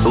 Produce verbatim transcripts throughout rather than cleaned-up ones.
I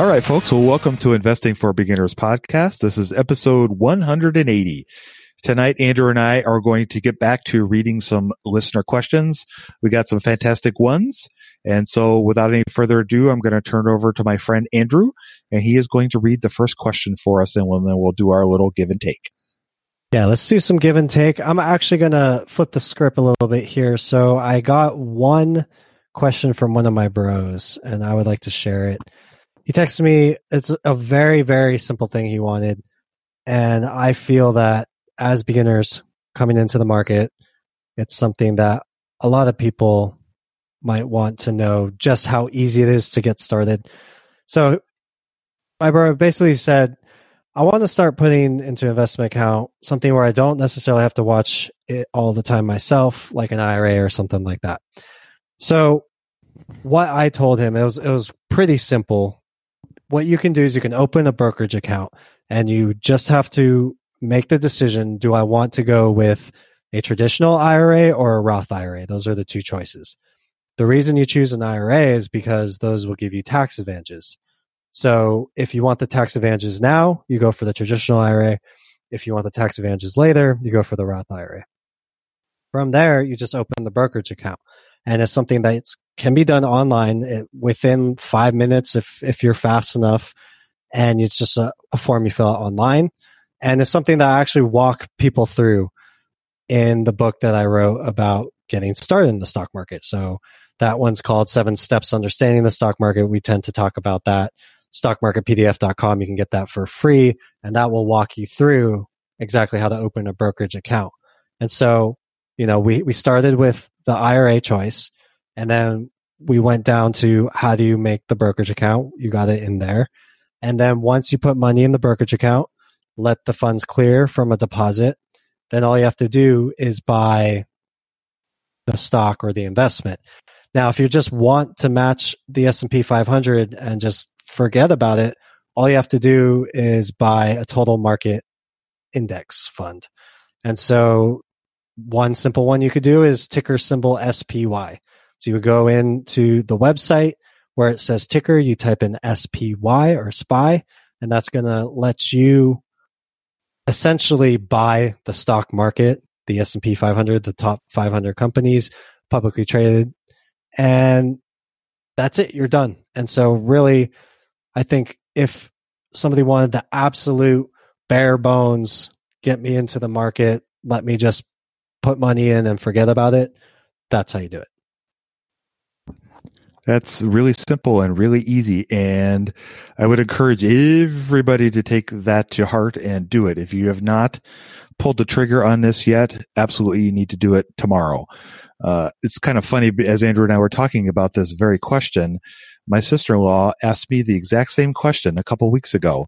All right, folks. Well, welcome to Investing for Beginners podcast. This is episode one hundred eighty. Tonight, Andrew and I are going to get back to reading some listener questions. We got some fantastic ones. And so without any further ado, I'm going to turn over to my friend Andrew, and he is going to read the first question for us, and then we'll do our little give and take. Yeah, let's do some give and take. I'm actually going to flip the script a little bit here. So I got one question from one of my bros, and I would like to share it. He texted me, it's a very, very simple thing he wanted. And I feel that as beginners coming into the market, it's something that a lot of people might want to know just how easy it is to get started. So my bro basically said, I want to start putting into an investment account something where I don't necessarily have to watch it all the time myself, like an I R A or something like that. So what I told him, it was it was pretty simple. What you can do is you can open a brokerage account and you just have to make the decision. Do I want to go with a traditional I R A or a Roth I R A? Those are the two choices. The reason you choose an I R A is because those will give you tax advantages. So if you want the tax advantages now, you go for the traditional I R A. If you want the tax advantages later, you go for the Roth I R A. From there, you just open the brokerage account. And it's something that it's, can be done online it, within five minutes if if you're fast enough. And it's just a, a form you fill out online. And it's something that I actually walk people through in the book that I wrote about getting started in the stock market. So that one's called Seven Steps Understanding the Stock Market. We tend to talk about that. stock market p d f dot com, you can get that for free. And that will walk you through exactly how to open a brokerage account. And so, you know, we we started with the I R A choice, and then we went down to how do you make the brokerage account? You got it in there. And then once you put money in the brokerage account, let the funds clear from a deposit, then all you have to do is buy the stock or the investment. Now, if you just want to match the S and P five hundred and just forget about it, all you have to do is buy a total market index fund. And so one simple one you could do is ticker symbol S P Y. So you would go into the website where it says ticker, you type in S P Y or S P Y, and that's going to let you essentially buy the stock market, the S and P five hundred, the top five hundred companies, publicly traded, and that's it. You're done. And so really, I think if somebody wanted the absolute bare bones, get me into the market, let me just put money in and forget about it, that's how you do it. That's really simple and really easy. And I would encourage everybody to take that to heart and do it. If you have not pulled the trigger on this yet, absolutely you need to do it tomorrow. Uh, it's kind of funny, as Andrew and I were talking about this very question, my sister-in-law asked me the exact same question a couple weeks ago.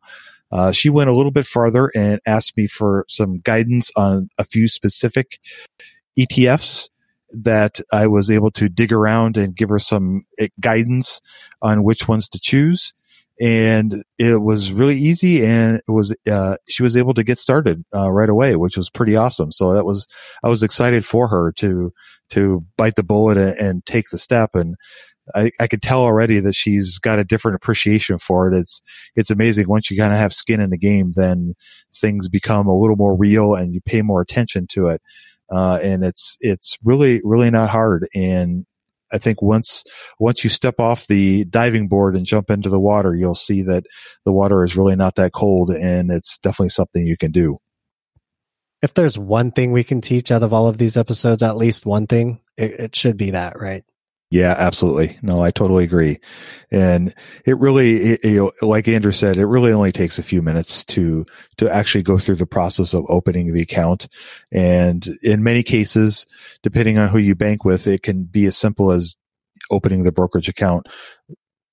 Uh, she went a little bit farther and asked me for some guidance on a few specific E T Fs that I was able to dig around and give her some guidance on which ones to choose. And it was really easy, and it was uh, she was able to get started uh, right away, which was pretty awesome. So that was I was excited for her to to bite the bullet and, and take the step. And I, I could tell already that she's got a different appreciation for it. It's it's amazing once you kind of have skin in the game, then things become a little more real and you pay more attention to it. Uh, and it's it's really really not hard. And I think once once you step off the diving board and jump into the water, you'll see that the water is really not that cold, and it's definitely something you can do. If there's one thing we can teach out of all of these episodes, at least one thing, it, it should be that, right? Yeah, absolutely. No, I totally agree. And it really, it, you know, like Andrew said, it really only takes a few minutes to to actually go through the process of opening the account. And in many cases, depending on who you bank with, it can be as simple as opening the brokerage account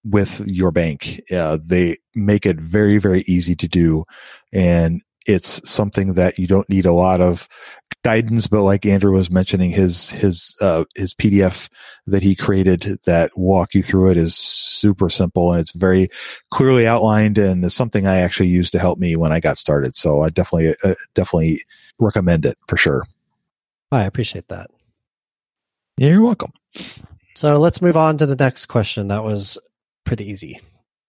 with your bank. Uh, they make it very, very easy to do. And it's something that you don't need a lot of guidance, but like Andrew was mentioning, his his uh, his P D F that he created that walk you through it is super simple, and it's very clearly outlined, and is something I actually used to help me when I got started. So I definitely uh, definitely recommend it for sure. I appreciate that. You're welcome. So let's move on to the next question. That was pretty easy.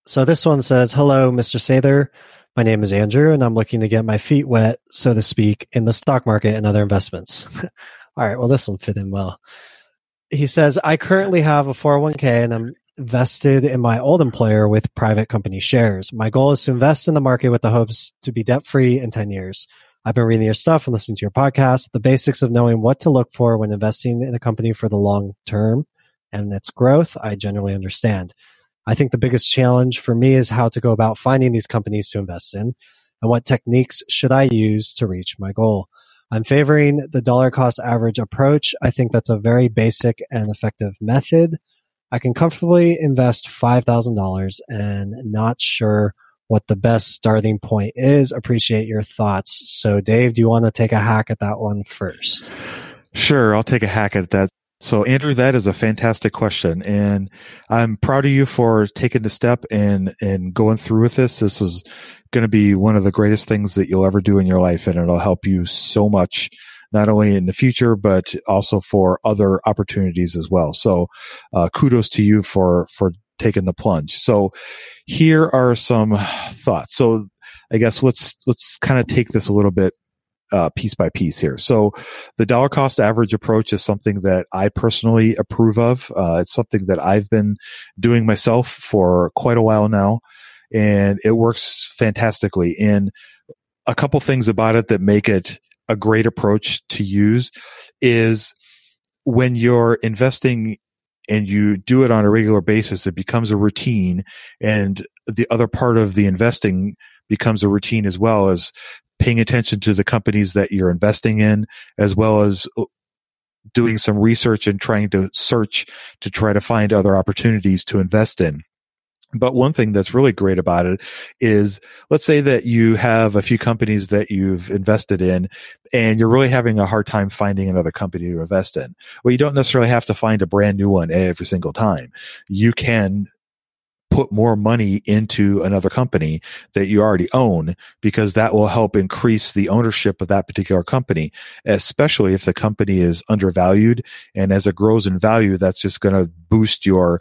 So this one says, "Hello, Mister Sather. My name is Andrew, and I'm looking to get my feet wet, so to speak, in the stock market and other investments." All right, well, this one fit in well. He says, "I currently have a four oh one k, and I'm vested in my old employer with private company shares. My goal is to invest in the market with the hopes to be debt-free in ten years. I've been reading your stuff and listening to your podcast, the basics of knowing what to look for when investing in a company for the long term and its growth, I generally understand. I think the biggest challenge for me is how to go about finding these companies to invest in, and what techniques should I use to reach my goal. I'm favoring the dollar cost average approach. I think that's a very basic and effective method. I can comfortably invest five thousand dollars and not sure what the best starting point is. Appreciate your thoughts." So Dave, do you want to take a hack at that one first? Sure, I'll take a hack at that. So Andrew, that is a fantastic question, and I'm proud of you for taking the step and, and going through with this. This is going to be one of the greatest things that you'll ever do in your life, and it'll help you so much, not only in the future, but also for other opportunities as well. So uh, kudos to you for, for taking the plunge. So here are some thoughts. So I guess let's, let's kind of take this a little bit Uh, piece by piece here. So the dollar cost average approach is something that I personally approve of. Uh, it's something that I've been doing myself for quite a while now, and it works fantastically. And a couple things about it that make it a great approach to use is when you're investing and you do it on a regular basis, it becomes a routine, and the other part of the investing becomes a routine as well, as paying attention to the companies that you're investing in, as well as doing some research and trying to search to try to find other opportunities to invest in. But one thing that's really great about it is, let's say that you have a few companies that you've invested in, and you're really having a hard time finding another company to invest in. Well, you don't necessarily have to find a brand new one every single time. You can put more money into another company that you already own, because that will help increase the ownership of that particular company, especially if the company is undervalued. And as it grows in value, that's just going to boost your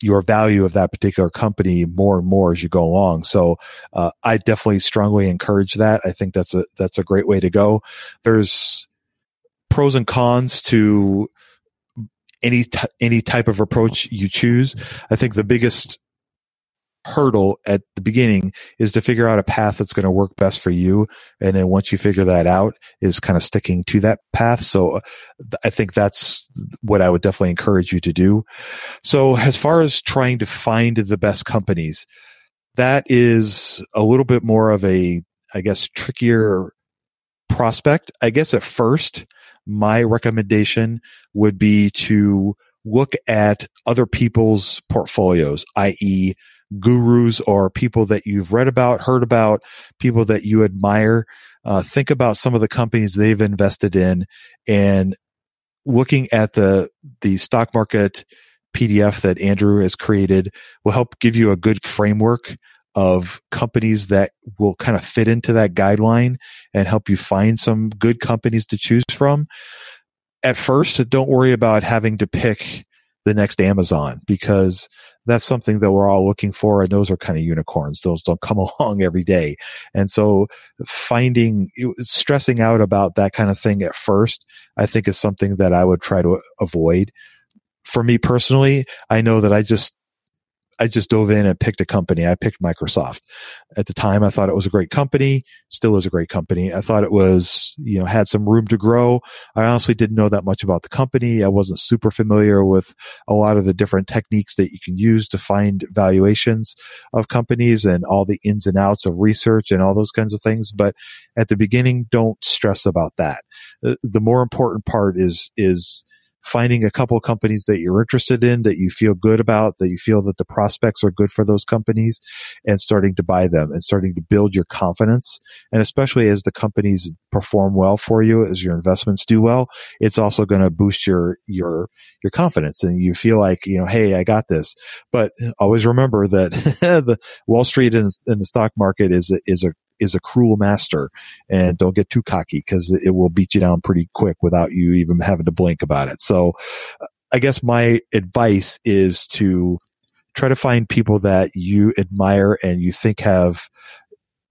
your value of that particular company more and more as you go along. So uh, I definitely strongly encourage that. I think that's a that's a great way to go. There's pros and cons to any t- any type of approach you choose. I think the biggest hurdle at the beginning is to figure out a path that's going to work best for you, and then once you figure that out, is kind of sticking to that path. So I think that's what I would definitely encourage you to do. So as far as trying to find the best companies, that is a little bit more of a, I guess, trickier prospect, I guess at first, my recommendation would be to look at other people's portfolios, that is gurus or people that you've read about, heard about, people that you admire. Uh, think about some of the companies they've invested in, and looking at the the stock market P D F that Andrew has created will help give you a good framework of companies that will kind of fit into that guideline and help you find some good companies to choose from. At first, don't worry about having to pick the next Amazon, because that's something that we're all looking for. And those are kind of unicorns. Those don't come along every day. And so finding, stressing out about that kind of thing at first, I think is something that I would try to avoid. For me personally, I know that I just, I just dove in and picked a company. I picked Microsoft. At the time, I thought it was a great company, still is a great company. I thought it was, you know, had some room to grow. I honestly didn't know that much about the company. I wasn't super familiar with a lot of the different techniques that you can use to find valuations of companies and all the ins and outs of research and all those kinds of things. But at the beginning, don't stress about that. The more important part is, is, finding a couple of companies that you're interested in, that you feel good about, that you feel that the prospects are good for those companies, and starting to buy them and starting to build your confidence. And especially as the companies perform well for you, as your investments do well, it's also going to boost your, your, your confidence. And you feel like, you know, hey, I got this. But always remember that the Wall Street and, and the stock market is, is a, is a cruel master, and don't get too cocky, because it will beat you down pretty quick without you even having to blink about it. So I guess my advice is to try to find people that you admire and you think have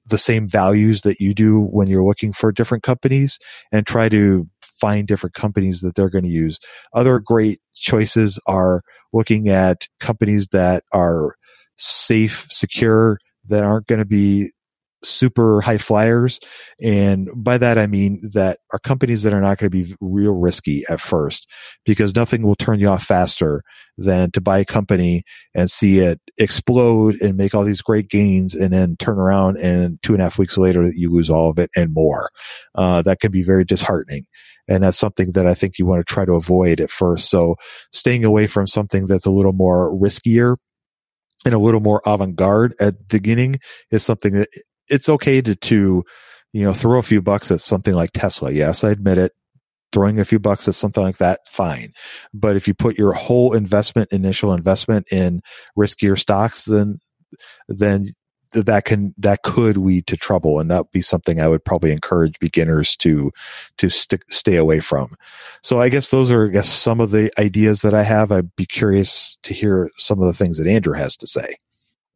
the same values that you do when you're looking for different companies, and try to find different companies that they're going to use. Other great choices are looking at companies that are safe, secure, that aren't going to be super high flyers. And by that, I mean that are companies that are not going to be real risky at first, because nothing will turn you off faster than to buy a company and see it explode and make all these great gains, and then turn around and two and a half weeks later, you lose all of it and more. Uh, that can be very disheartening. And that's something that I think you want to try to avoid at first. So staying away from something that's a little more riskier and a little more avant-garde at the beginning is something that it's okay to, to, you know, throw a few bucks at something like Tesla. Yes, I admit it. Throwing a few bucks at something like that, fine. But if you put your whole investment, initial investment in riskier stocks, then, then that can, that could lead to trouble. And that would be something I would probably encourage beginners to, to stick, stay away from. So I guess those are, I guess, some of the ideas that I have. I'd be curious to hear some of the things that Andrew has to say.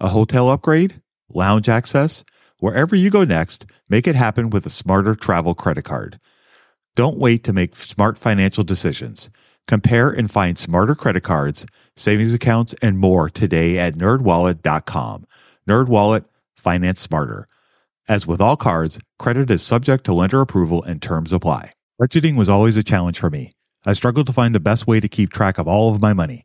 A hotel upgrade, lounge access, wherever you go next, make it happen with a smarter travel credit card. Don't wait to make smart financial decisions. Compare and find smarter credit cards, savings accounts, and more today at nerd wallet dot com. NerdWallet, finance smarter. As with all cards, credit is subject to lender approval and terms apply. Budgeting was always a challenge for me. I struggled to find the best way to keep track of all of my money.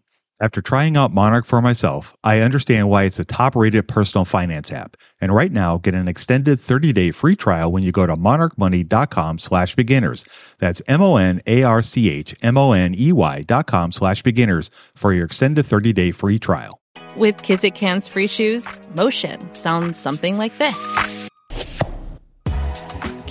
After trying out Monarch for myself, I understand why it's a top-rated personal finance app. And right now, get an extended thirty-day free trial when you go to monarchmoney.com slash beginners. That's M-O-N-A-R-C-H-M-O-N-E-Y dot com slash beginners for your extended thirty-day free trial. With Kizik hands-free shoes, motion sounds something like this.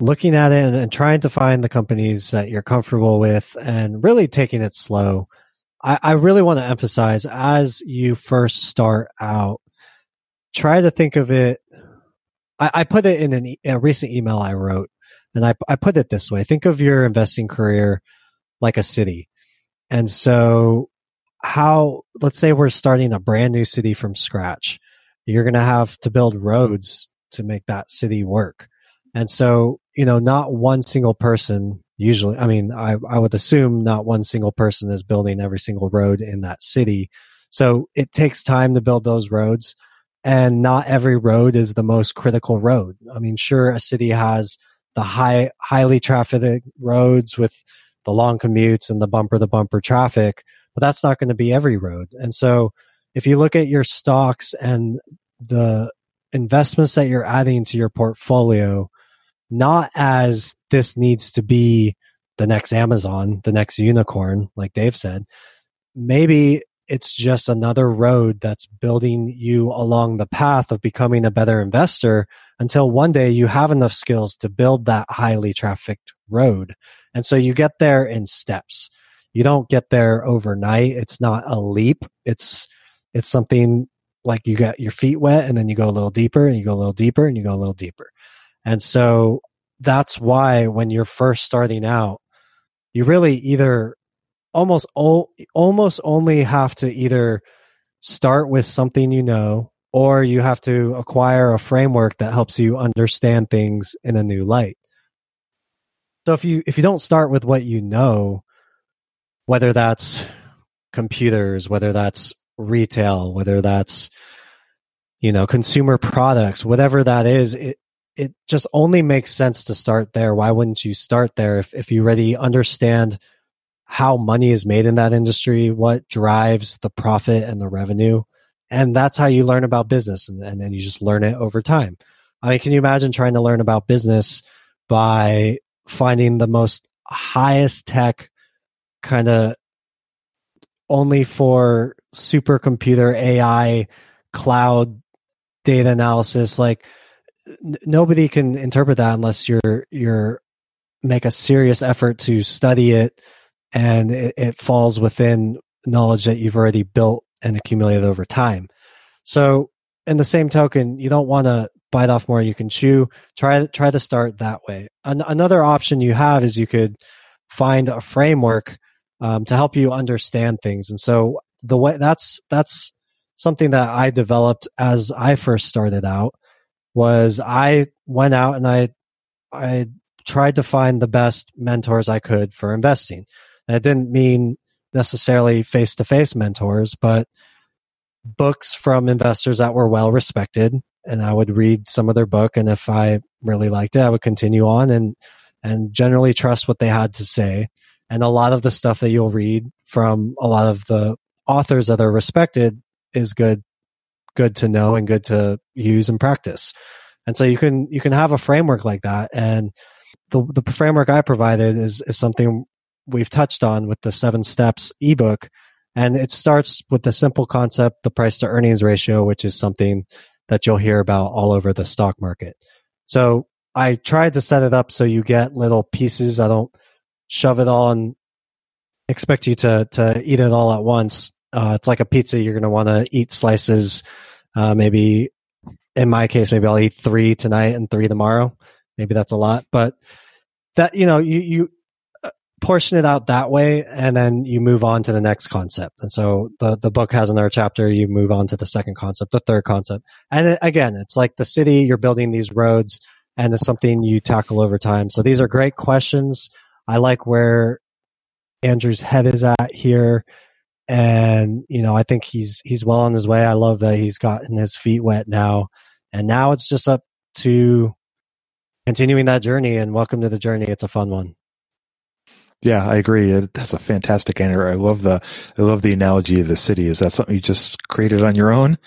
looking at it and, and trying to find the companies that you're comfortable with and really taking it slow. I, I really want to emphasize, as you first start out, try to think of it. I, I put it in an e- a recent email I wrote, and I, I put it this way. Think of your investing career like a city. And so how, let's say we're starting a brand new city from scratch. You're going to have to build roads to make that city work. And so, you know, not one single person usually, I mean, I, I would assume not one single person is building every single road in that city. So it takes time to build those roads, and not every road is the most critical road. I mean, sure, a city has the high, highly trafficked roads with the long commutes and the bumper to bumper traffic, but that's not going to be every road. And so if you look at your stocks and the investments that you're adding to your portfolio, not as this needs to be the next Amazon, the next unicorn, like Dave said. Maybe it's just another road that's building you along the path of becoming a better investor until one day you have enough skills to build that highly trafficked road. And so you get there in steps. You don't get there overnight. It's not a leap. It's it's something like you got your feet wet, and then you go a little deeper, and you go a little deeper, and you go a little deeper. And so that's why when you're first starting out, you really either almost o- almost only have to either start with something you know, or you have to acquire a framework that helps you understand things in a new light. So if you if you don't start with what you know, whether that's computers, whether that's retail, whether that's, you know, consumer products, whatever that is, it, It just only makes sense to start there. Why wouldn't you start there if, if you already understand how money is made in that industry, what drives the profit and the revenue? And that's how you learn about business. And, and then you just learn it over time. I mean, can you imagine trying to learn about business by finding the most highest tech kind of only for supercomputer A I cloud data analysis? Like, nobody can interpret that unless you're you're make a serious effort to study it, and it, it falls within knowledge that you've already built and accumulated over time. So, in the same token, you don't want to bite off more you can chew. Try try to start that way. An- another option you have is you could find a framework um, to help you understand things. And so the way that's that's something that I developed as I first started out. Was I went out and I I tried to find the best mentors I could for investing. I didn't mean necessarily face-to-face mentors, but books from investors that were well-respected, and I would read some of their book. And if I really liked it, I would continue on and, and generally trust what they had to say. And a lot of the stuff that you'll read from a lot of the authors that are respected is good, good to know and good to use and practice. And so you can, you can have a framework like that. And the, the framework I provided is, is something we've touched on with the seven steps ebook. And it starts with the simple concept, the price to earnings ratio, which is something that you'll hear about all over the stock market. So I tried to set it up so you get little pieces. I don't shove it all and expect you to, to eat it all at once. Uh, it's like a pizza. You're going to want to eat slices. Uh, maybe in my case, maybe I'll eat three tonight and three tomorrow. Maybe that's a lot, but that, you know, you, you portion it out that way, and then you move on to the next concept. And so the, the book has another chapter. You move on to the second concept, the third concept. And it, again, it's like the city, you're building these roads, and it's something you tackle over time. So these are great questions. I like where Andrew's head is at here. And, you know, I think he's, he's well on his way. I love that he's gotten his feet wet now. And now it's just up to continuing that journey, and welcome to the journey. It's a fun one. Yeah, I agree. That's a fantastic analogy. I love the I love the analogy of the city. Is that something you just created on your own?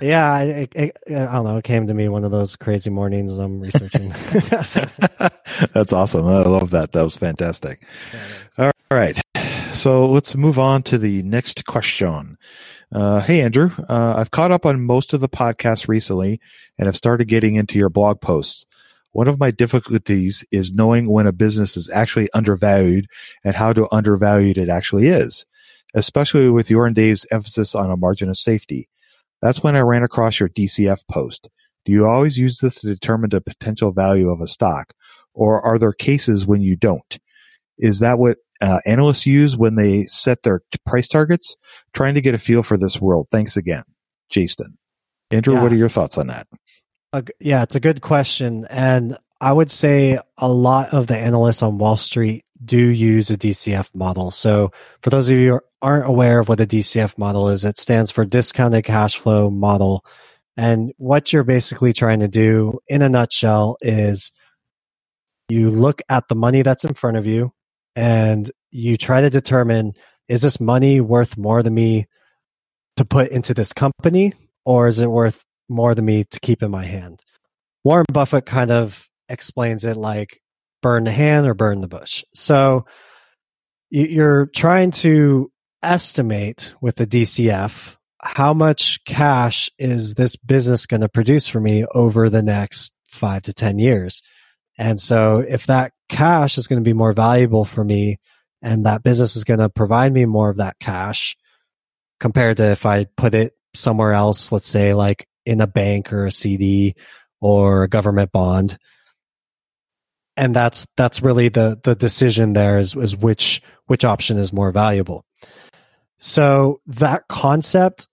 Yeah, I, I, I don't know. It came to me one of those crazy mornings when I'm researching. That's awesome. I love that. That was fantastic. Yeah, all right. So let's move on to the next question. Uh, hey, Andrew, uh, I've caught up on most of the podcasts recently and have started getting into your blog posts. One of my difficulties is knowing when a business is actually undervalued and how to undervalued it actually is, especially with your and Dave's emphasis on a margin of safety. That's when I ran across your D C F post. Do you always use this to determine the potential value of a stock, or are there cases when you don't? Is that what uh, analysts use when they set their price targets? Trying to get a feel for this world. Thanks again, Jason. Andrew, yeah. What are your thoughts on that? Uh, yeah, it's a good question. And I would say a lot of the analysts on Wall Street do use a D C F model. So for those of you who aren't aware of what a D C F model is, it stands for discounted cash flow model. And what you're basically trying to do in a nutshell is you look at the money that's in front of you and you try to determine, is this money worth more than me to put into this company, or is it worth more than me to keep in my hand? Warren Buffett kind of explains it like burn the hand or burn the bush. So you're trying to estimate with the D C F, how much cash is this business going to produce for me over the next five to ten years? And so if that cash is going to be more valuable for me and that business is going to provide me more of that cash compared to if I put it somewhere else, let's say like in a bank or a C D or a government bond. And that's that's really the the decision there is, is which which option is more valuable. So that concept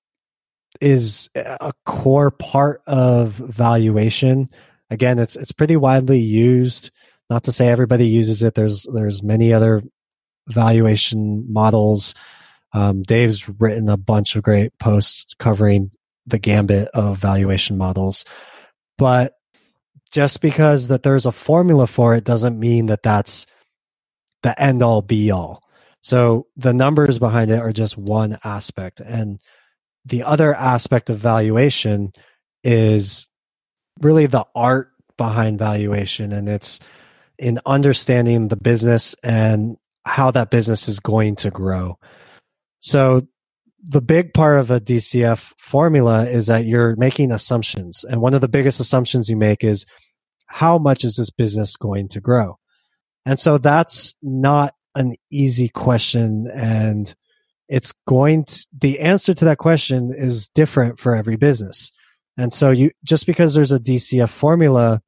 is a core part of valuation. Again, it's it's pretty widely used. Not to say everybody uses it. There's there's many other valuation models. Um, Dave's written a bunch of great posts covering the gambit of valuation models, but just because that there's a formula for it doesn't mean that that's the end all be all. So the numbers behind it are just one aspect. And the other aspect of valuation is really the art behind valuation. And it's in understanding the business and how that business is going to grow. So the big part of a D C F formula is that you're making assumptions. And one of the biggest assumptions you make is how much is this business going to grow? And so that's not an easy question. And it's going to, the answer to that question is different for every business. And so you, just because there's a D C F formula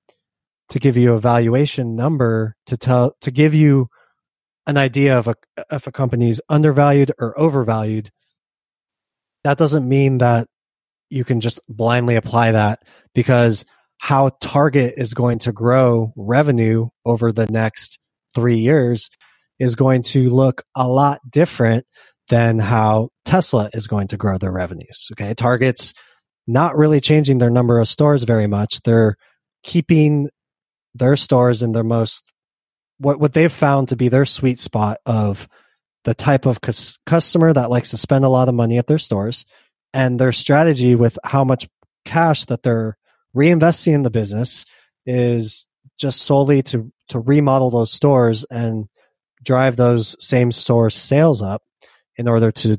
to give you a valuation number to tell, to give you an idea of a, if a company's undervalued or overvalued, that doesn't mean that you can just blindly apply that, because how Target is going to grow revenue over the next three years is going to look a lot different than how Tesla is going to grow their revenues. Okay. Target's not really changing their number of stores very much. They're keeping their stores in their most, what, what they've found to be their sweet spot of the type of cus- customer that likes to spend a lot of money at their stores, and their strategy with how much cash that they're reinvesting in the business is just solely to, to remodel those stores and drive those same store sales up in order to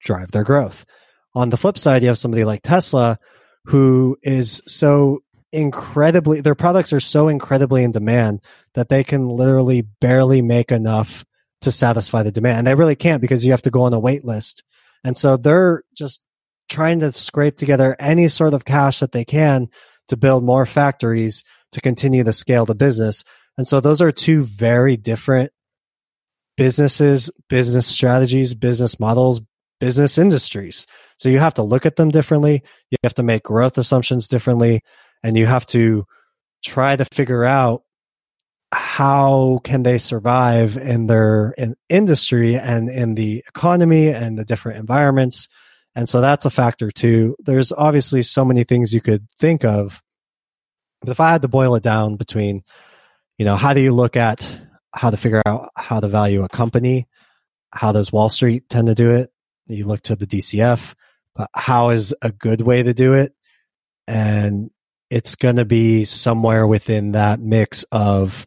drive their growth. On the flip side, you have somebody like Tesla, who is so incredibly, their products are so incredibly in demand that they can literally barely make enough to satisfy the demand. And they really can't, because you have to go on a wait list. And so they're just trying to scrape together any sort of cash that they can to build more factories to continue to scale the business. And so those are two very different businesses, business strategies, business models, business industries. So you have to look at them differently. You have to make growth assumptions differently, and you have to try to figure out how can they survive in their in industry and in the economy and the different environments. And so that's a factor too. There's obviously so many things you could think of. But if I had to boil it down between, you know, how do you look at how to figure out how to value a company? How does Wall Street tend to do it? You look to the D C F, but how is a good way to do it? And it's going to be somewhere within that mix of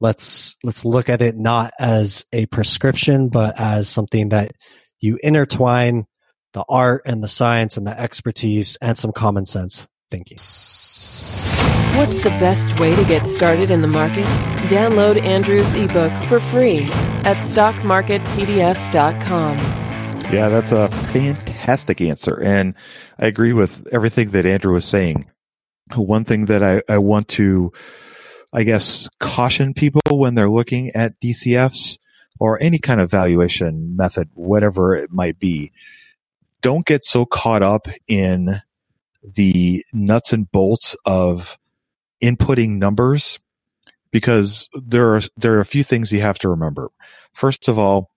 let's let's look at it not as a prescription, but as something that you intertwine the art and the science and the expertise and some common sense thinking. What's the best way to get started in the market? Download Andrew's ebook for free at stock market p d f dot com. Yeah, that's a fantastic answer. And I agree with everything that Andrew was saying. One thing that I, I want to, I guess, caution people when they're looking at D C Fs or any kind of valuation method, whatever it might be, don't get so caught up in the nuts and bolts of inputting numbers, because there are, there are a few things you have to remember. First of all,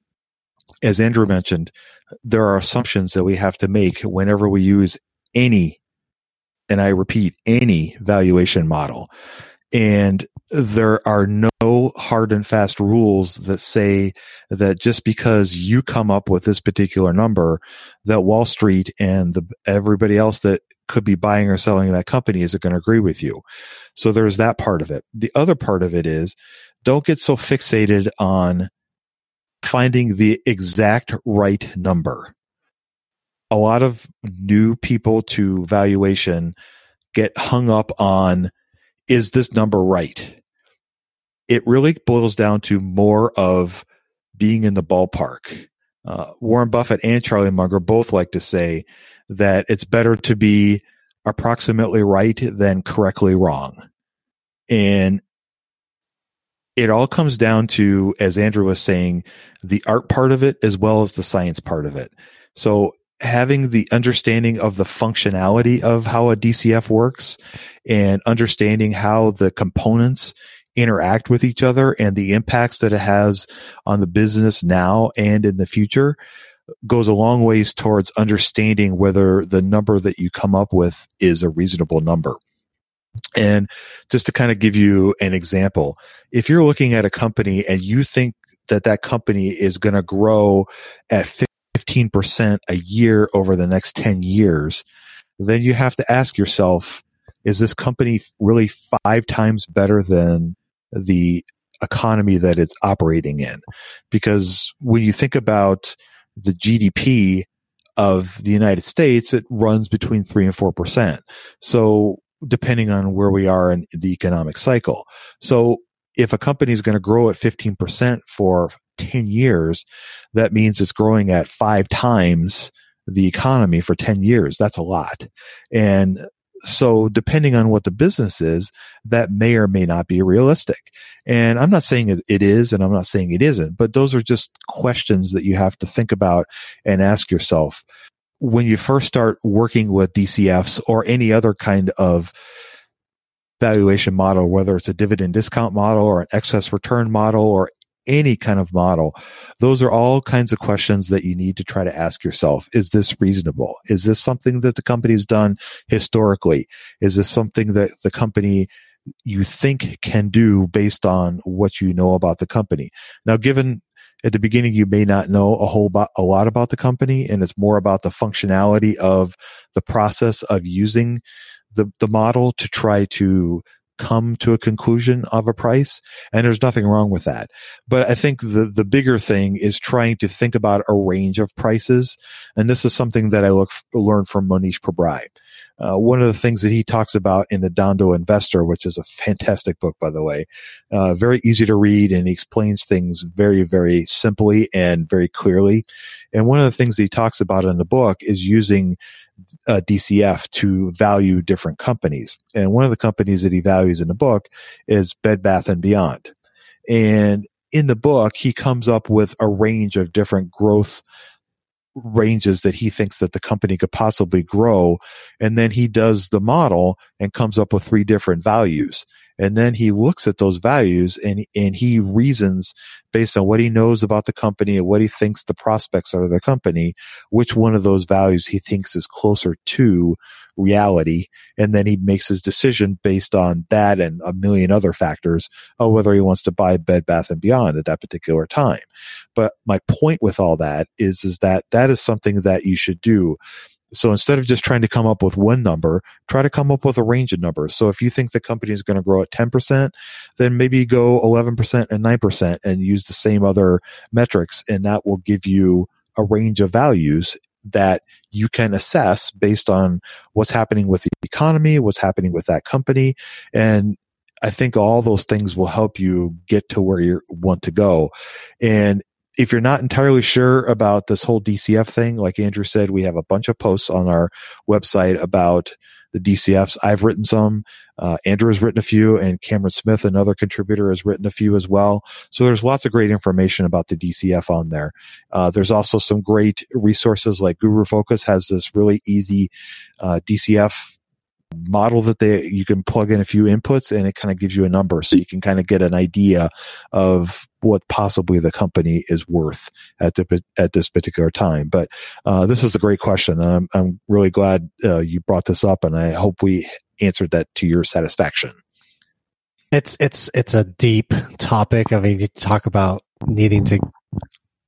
as Andrew mentioned, there are assumptions that we have to make whenever we use any, and I repeat, any valuation model. And there are no hard and fast rules that say that just because you come up with this particular number, that Wall Street and the, everybody else that could be buying or selling that company isn't going to agree with you. So there's that part of it. The other part of it is, don't get so fixated on finding the exact right number. A lot of new people to valuation get hung up on, is this number right? It really boils down to more of being in the ballpark. Uh, Warren Buffett and Charlie Munger both like to say that it's better to be approximately right than correctly wrong. And it all comes down to, as Andrew was saying, the art part of it as well as the science part of it. So having the understanding of the functionality of how a D C F works and understanding how the components interact with each other and the impacts that it has on the business now and in the future goes a long ways towards understanding whether the number that you come up with is a reasonable number. And just to kind of give you an example, if you're looking at a company and you think that that company is going to grow at fifteen percent a year over the next ten years, then you have to ask yourself, is this company really five times better than the economy that it's operating in? Because when you think about the G D P of the United States, it runs between three and four percent. So depending on where we are in the economic cycle. So if a company is going to grow at fifteen percent for ten years, that means it's growing at five times the economy for ten years. That's a lot. And so depending on what the business is, that may or may not be realistic. And I'm not saying it is, and I'm not saying it isn't, but those are just questions that you have to think about and ask yourself. When you first start working with D C Fs or any other kind of valuation model, whether it's a dividend discount model or an excess return model or any kind of model, those are all kinds of questions that you need to try to ask yourself. Is this reasonable? Is this something that the company's done historically? Is this something that the company you think can do based on what you know about the company? Now, given at the beginning, you may not know a whole bo- a lot about the company, and it's more about the functionality of the process of using the, the model to try to come to a conclusion of a price. And there's nothing wrong with that. But I think the, the bigger thing is trying to think about a range of prices. And this is something that I look learned from Monish Pabrai. Uh, one of the things that he talks about in The Dondo Investor, which is a fantastic book, by the way, uh, very easy to read, and he explains things very, very simply and very clearly. And one of the things that he talks about in the book is using uh, D C F to value different companies. And one of the companies that he values in the book is Bed Bath and Beyond. And in the book, he comes up with a range of different growth ranges that he thinks that the company could possibly grow. And then he does the model and comes up with three different values. And then he looks at those values and, and he reasons based on what he knows about the company and what he thinks the prospects are of the company, which one of those values he thinks is closer to reality. And then he makes his decision based on that and a million other factors of whether he wants to buy Bed Bath and Beyond at that particular time. But my point with all that is, is that that is something that you should do. So instead of just trying to come up with one number, try to come up with a range of numbers. So if you think the company is going to grow at ten percent, then maybe go eleven percent and nine percent and use the same other metrics. And that will give you a range of values that you can assess based on what's happening with the economy, what's happening with that company. And I think all those things will help you get to where you want to go. And if you're not entirely sure about this whole D C F thing, like Andrew said, we have a bunch of posts on our website about the D C Fs. I've written some. Uh, Andrew has written a few, and Cameron Smith, another contributor, has written a few as well. So there's lots of great information about the D C F on there. Uh, there's also some great resources like GuruFocus has this really easy uh, D C F model that they you can plug in a few inputs and it kind of gives you a number, so you can kind of get an idea of what possibly the company is worth at the at this particular time. But uh, this is a great question. I'm I'm really glad uh, you brought this up, and I hope we answered that to your satisfaction. It's it's it's a deep topic. I mean, you talk about needing to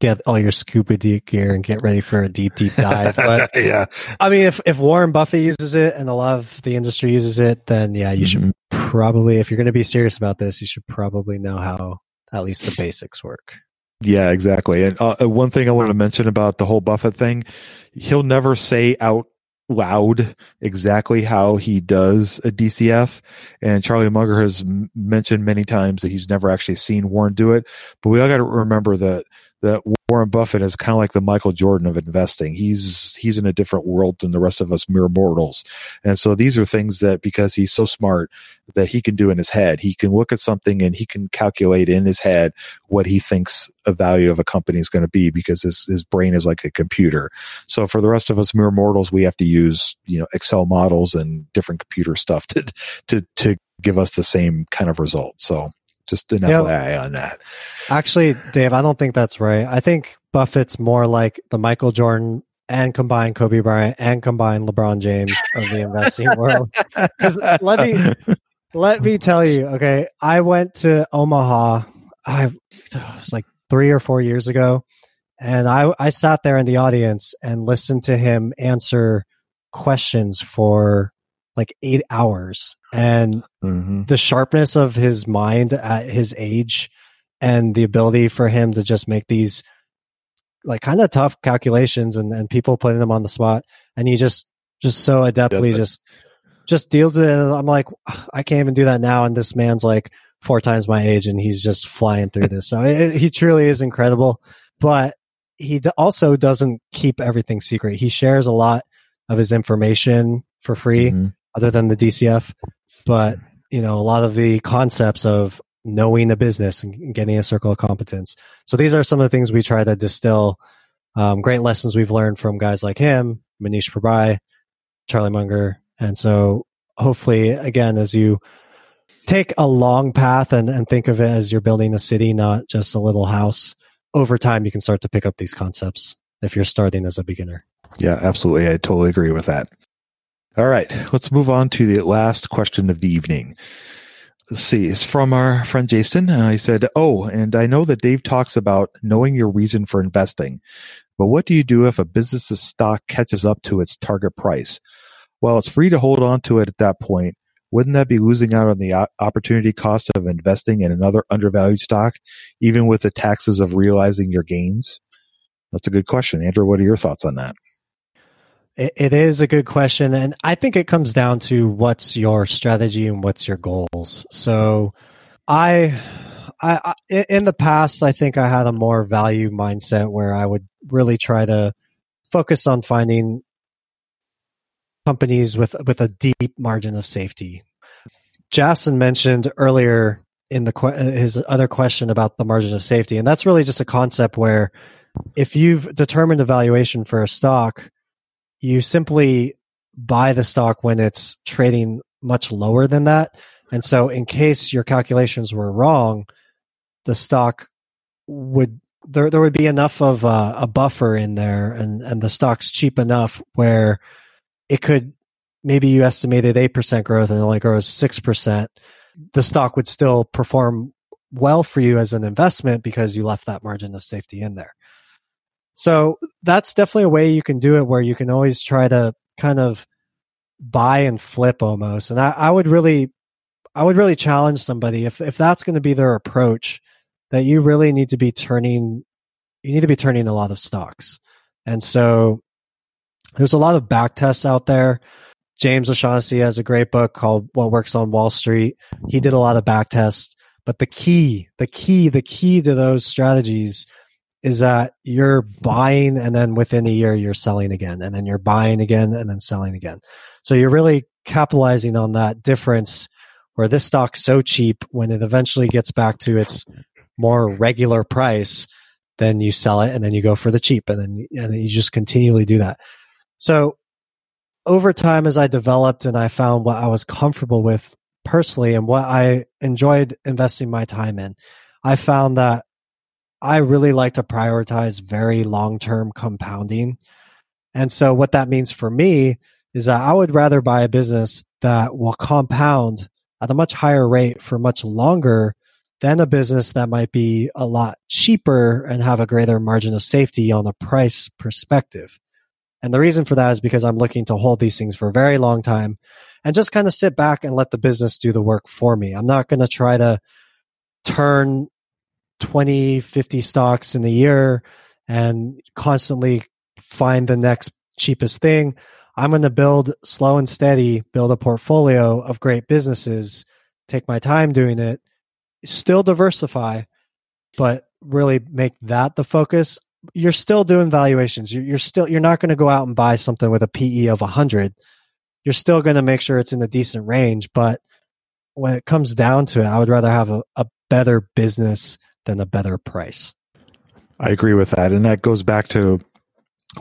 get all your scuba gear and get ready for a deep, deep dive. But yeah, I mean, if, if Warren Buffett uses it and a lot of the industry uses it, then yeah, you mm-hmm. should probably, if you're going to be serious about this, you should probably know how at least the basics work. Yeah, exactly. And uh, one thing I wanted to mention about the whole Buffett thing, he'll never say out loud exactly how he does a D C F. And Charlie Munger has m- mentioned many times that he's never actually seen Warren do it. But we all got to remember that that Warren Buffett is kind of like the Michael Jordan of investing. He's he's in a different world than the rest of us mere mortals. And so these are things that, because he's so smart, that he can do in his head. He can look at something and he can calculate in his head what he thinks a value of a company is going to be, because his, his brain is like a computer. So for the rest of us mere mortals, we have to use, you know, Excel models and different computer stuff to to to give us the same kind of result. So just an yep. F Y I on that. Actually, Dave, I don't think that's right. I think Buffett's more like the Michael Jordan and combined Kobe Bryant and combined LeBron James of the investing world. Let me let me tell you, okay, I went to Omaha, I it was like three or four years ago, and I, I sat there in the audience and listened to him answer questions for like eight hours. And mm-hmm. the sharpness of his mind at his age and the ability for him to just make these like kind of tough calculations and, and people putting them on the spot. And he just, just so adeptly just, just deals with it. I'm like, I can't even do that now. And this man's like four times my age and he's just flying through this. So it, he truly is incredible, but he also doesn't keep everything secret. He shares a lot of his information for free. Mm-hmm. Other than the D C F, but you know, a lot of the concepts of knowing a business and getting a circle of competence. So these are some of the things we try to distill. Um, great lessons we've learned from guys like him, Monish Pabrai, Charlie Munger. And so hopefully, again, as you take a long path and, and think of it as you're building a city, not just a little house. Over time, you can start to pick up these concepts if you're starting as a beginner. Yeah, absolutely. I totally agree with that. All right, let's move on to the last question of the evening. Let's see, it's from our friend Jason. Uh, he said, oh, and I know that Dave talks about knowing your reason for investing, but what do you do if a business's stock catches up to its target price? Well, it's free to hold on to it at that point. Wouldn't that be losing out on the opportunity cost of investing in another undervalued stock, even with the taxes of realizing your gains? That's a good question. Andrew, what are your thoughts on that? It is a good question. And I think it comes down to what's your strategy and what's your goals. So I, I, in the past, I think I had a more value mindset where I would really try to focus on finding companies with, with a deep margin of safety. Jason mentioned earlier in the que- his other question about the margin of safety. And that's really just a concept where if you've determined a valuation for a stock, you simply buy the stock when it's trading much lower than that. And so in case your calculations were wrong, the stock would, there there would be enough of a, a buffer in there and, and the stock's cheap enough where it could, maybe you estimated eight percent growth and it only grows six percent. The stock would still perform well for you as an investment because you left that margin of safety in there. So that's definitely a way you can do it where you can always try to kind of buy and flip almost. And I, I would really, I would really challenge somebody if, if that's going to be their approach, that you really need to be turning, you need to be turning a lot of stocks. And so there's a lot of back tests out there. James O'Shaughnessy has a great book called What Works on Wall Street. He did a lot of back tests, but the key, the key, the key to those strategies is that you're buying and then within a year you're selling again, and then you're buying again and then selling again. So you're really capitalizing on that difference where this stock's so cheap, when it eventually gets back to its more regular price, then you sell it and then you go for the cheap, and then, and then you just continually do that. So over time, as I developed and I found what I was comfortable with personally and what I enjoyed investing my time in, I found that I really like to prioritize very long-term compounding. And so what that means for me is that I would rather buy a business that will compound at a much higher rate for much longer than a business that might be a lot cheaper and have a greater margin of safety on a price perspective. And the reason for that is because I'm looking to hold these things for a very long time and just kind of sit back and let the business do the work for me. I'm not going to try to turn twenty, fifty stocks in a year and constantly find the next cheapest thing. I'm going to build slow and steady, build a portfolio of great businesses, take my time doing it, still diversify, but really make that the focus. You're still doing valuations. You're still, you're not going to go out and buy something with a P E of one hundred. You're still going to make sure it's in a decent range. But when it comes down to it, I would rather have a, a better business than a better price. I agree with that. And that goes back to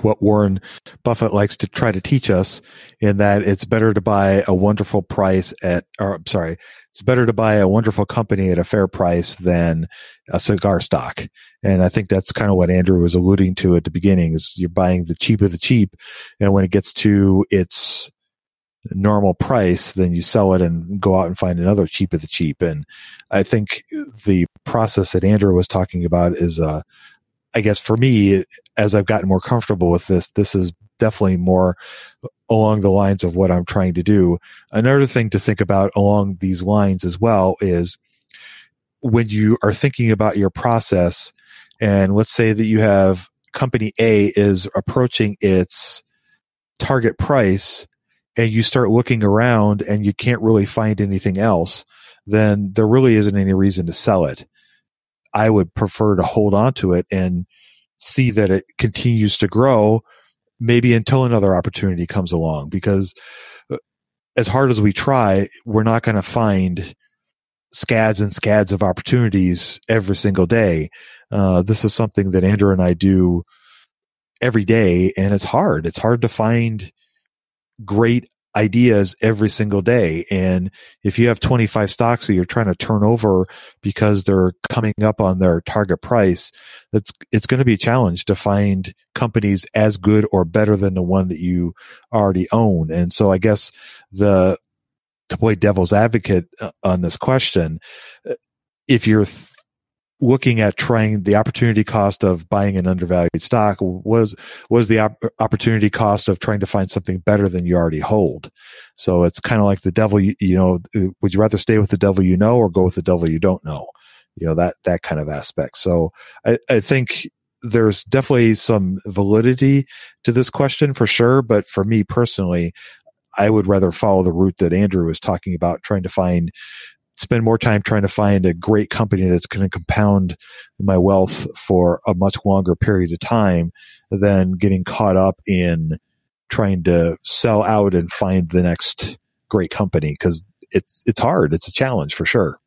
what Warren Buffett likes to try to teach us, in that it's better to buy a wonderful price at, or I'm sorry, it's better to buy a wonderful company at a fair price than a cigar stock. And I think that's kind of what Andrew was alluding to at the beginning, is you're buying the cheap of the cheap. And when it gets to its normal price, then you sell it and go out and find another cheap of the cheap. And I think the process that Andrew was talking about is, uh, I guess for me, as I've gotten more comfortable with this, this is definitely more along the lines of what I'm trying to do. Another thing to think about along these lines as well is when you are thinking about your process, and let's say that you have company A is approaching its target price, and you start looking around and you can't really find anything else, then there really isn't any reason to sell it. I would prefer to hold on to it and see that it continues to grow, maybe until another opportunity comes along, because as hard as we try, we're not going to find scads and scads of opportunities every single day. Uh, this is something that Andrew and I do every day, and it's hard. It's hard to find great ideas every single day. And if you have twenty-five stocks that you're trying to turn over because they're coming up on their target price, that's it's going to be a challenge to find companies as good or better than the one that you already own. And so I guess the to play devil's advocate on this question, if you're th- looking at trying the opportunity cost of buying an undervalued stock, was was the op- opportunity cost of trying to find something better than you already hold. So it's kind of like the devil, you, you know, would you rather stay with the devil you know or go with the devil you don't know? You know, that that kind of aspect. So I, I think there's definitely some validity to this question for sure. But for me personally, I would rather follow the route that Andrew was talking about, trying to find spend more time trying to find a great company that's going to compound my wealth for a much longer period of time than getting caught up in trying to sell out and find the next great company. Cause it's, it's hard. It's a challenge for sure.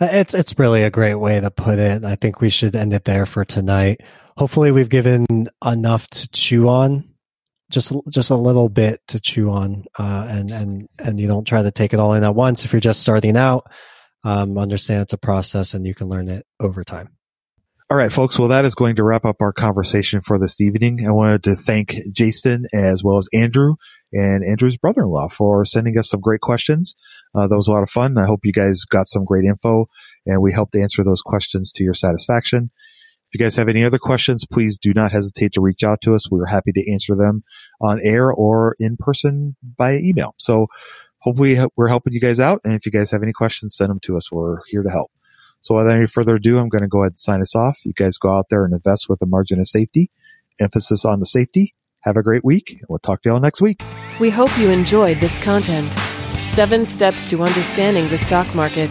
It's, it's really a great way to put it. I think we should end it there for tonight. Hopefully we've given enough to chew on. Just, just a little bit to chew on, uh, and, and, and you don't try to take it all in at once. If you're just starting out, um, understand it's a process and you can learn it over time. All right, folks. Well, that is going to wrap up our conversation for this evening. I wanted to thank Jason as well as Andrew and Andrew's brother-in-law for sending us some great questions. Uh, that was a lot of fun. I hope you guys got some great info and we helped answer those questions to your satisfaction. If you guys have any other questions, please do not hesitate to reach out to us. We're happy to answer them on air or in person by email. So hopefully we're helping you guys out. And if you guys have any questions, send them to us. We're here to help. So without any further ado, I'm going to go ahead and sign us off. You guys go out there and invest with a margin of safety. Emphasis on the safety. Have a great week. And we'll talk to you all next week. We hope you enjoyed this content. Seven Steps to Understanding the Stock Market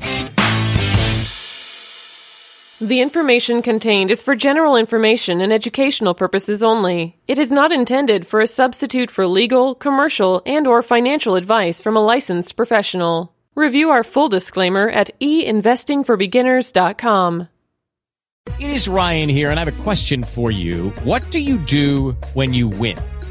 The information contained is for general information and educational purposes only. It is not intended for a substitute for legal, commercial, and/or financial advice from a licensed professional. Review our full disclaimer at e investing for beginners dot com. It is Ryan here, and I have a question for you. What do you do when you win?